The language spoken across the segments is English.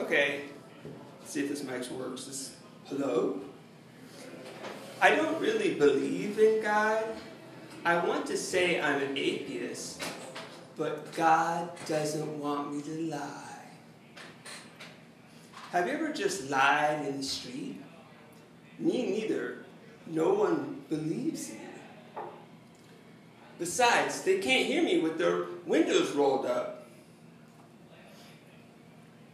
Okay, let's see if this mic works. Hello? I don't really believe in God. I want to say I'm an atheist, but God doesn't want me to lie. Have you ever just lied in the street? Me neither. No one believes me. Besides, they can't hear me with their windows rolled up.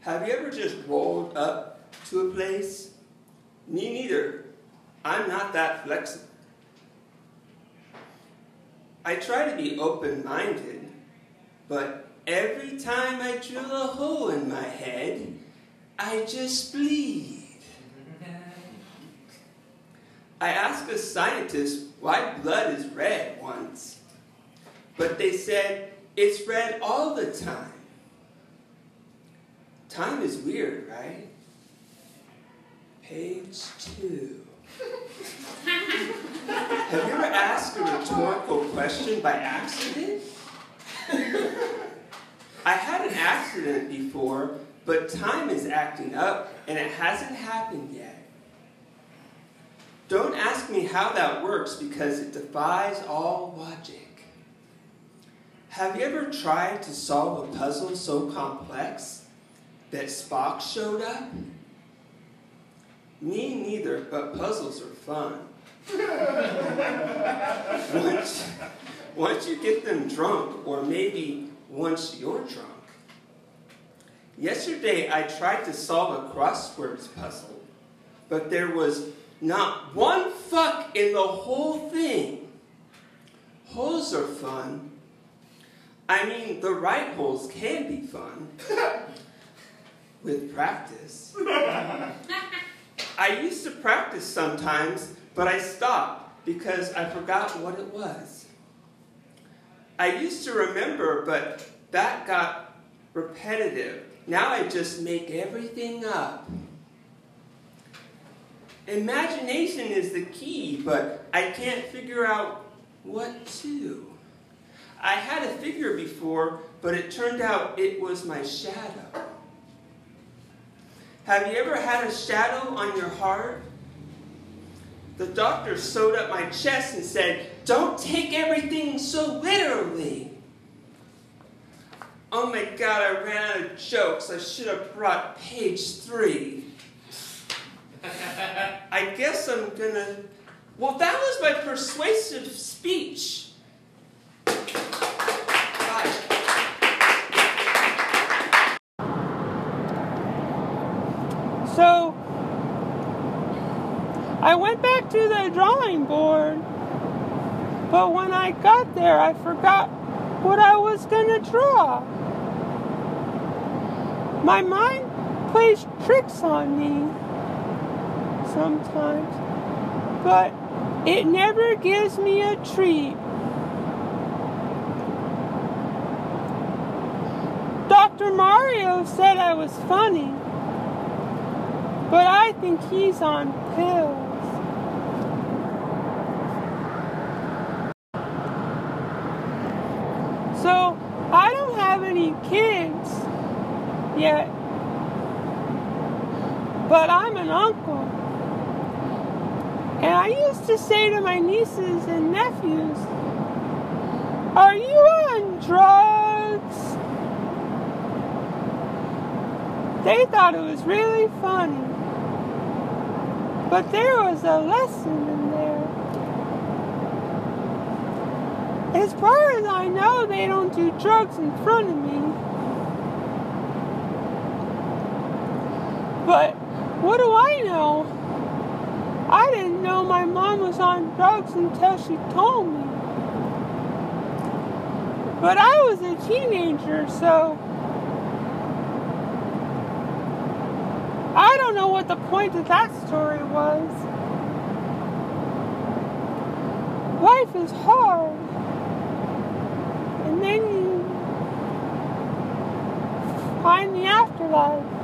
Have you ever just rolled up to a place? Me neither. I'm not that flexible. I try to be open-minded, but every time I drill a hole in my head, I just bleed. I asked a scientist why blood is red once, but they said it's red all the time. Time is weird, right? Page 2. Have you ever asked a rhetorical question by accident? I had an accident before, but time is acting up, and it hasn't happened yet. Don't ask me how that works, because it defies all logic. Have you ever tried to solve a puzzle so complex that Spock showed up? Me neither, but puzzles are fun. Once you get them drunk, or maybe once you're drunk. Yesterday, I tried to solve a crosswords puzzle, but there was not one fuck in the whole thing. Holes are fun. I mean, the right holes can be fun. With practice. I used to practice sometimes, but I stopped because I forgot what it was. I used to remember, but that got repetitive. Now I just make everything up. Imagination is the key, but I can't figure out what to. I had a figure before, but it turned out it was my shadow. Have you ever had a shadow on your heart? The doctor sewed up my chest and said, "Don't take everything so literally." Oh my God, I ran out of jokes. I should have brought page 3. I guess I'm gonna... Well, that was my persuasive speech. So, I went back to the drawing board, but when I got there, I forgot what I was going to draw. My mind plays tricks on me sometimes, but it never gives me a treat. Dr. Mario said I was funny, but I think he's on pills. So, I don't have any kids yet, but I'm an uncle. And I used to say to my nieces and nephews, "Are you on drugs?" They thought it was really funny. But there was a lesson in there. As far as I know, they don't do drugs in front of me. But what do I know? I didn't know my mom was on drugs until she told me. But I was a teenager, so I don't know what the point of that story was. Life is hard, and then you find the afterlife.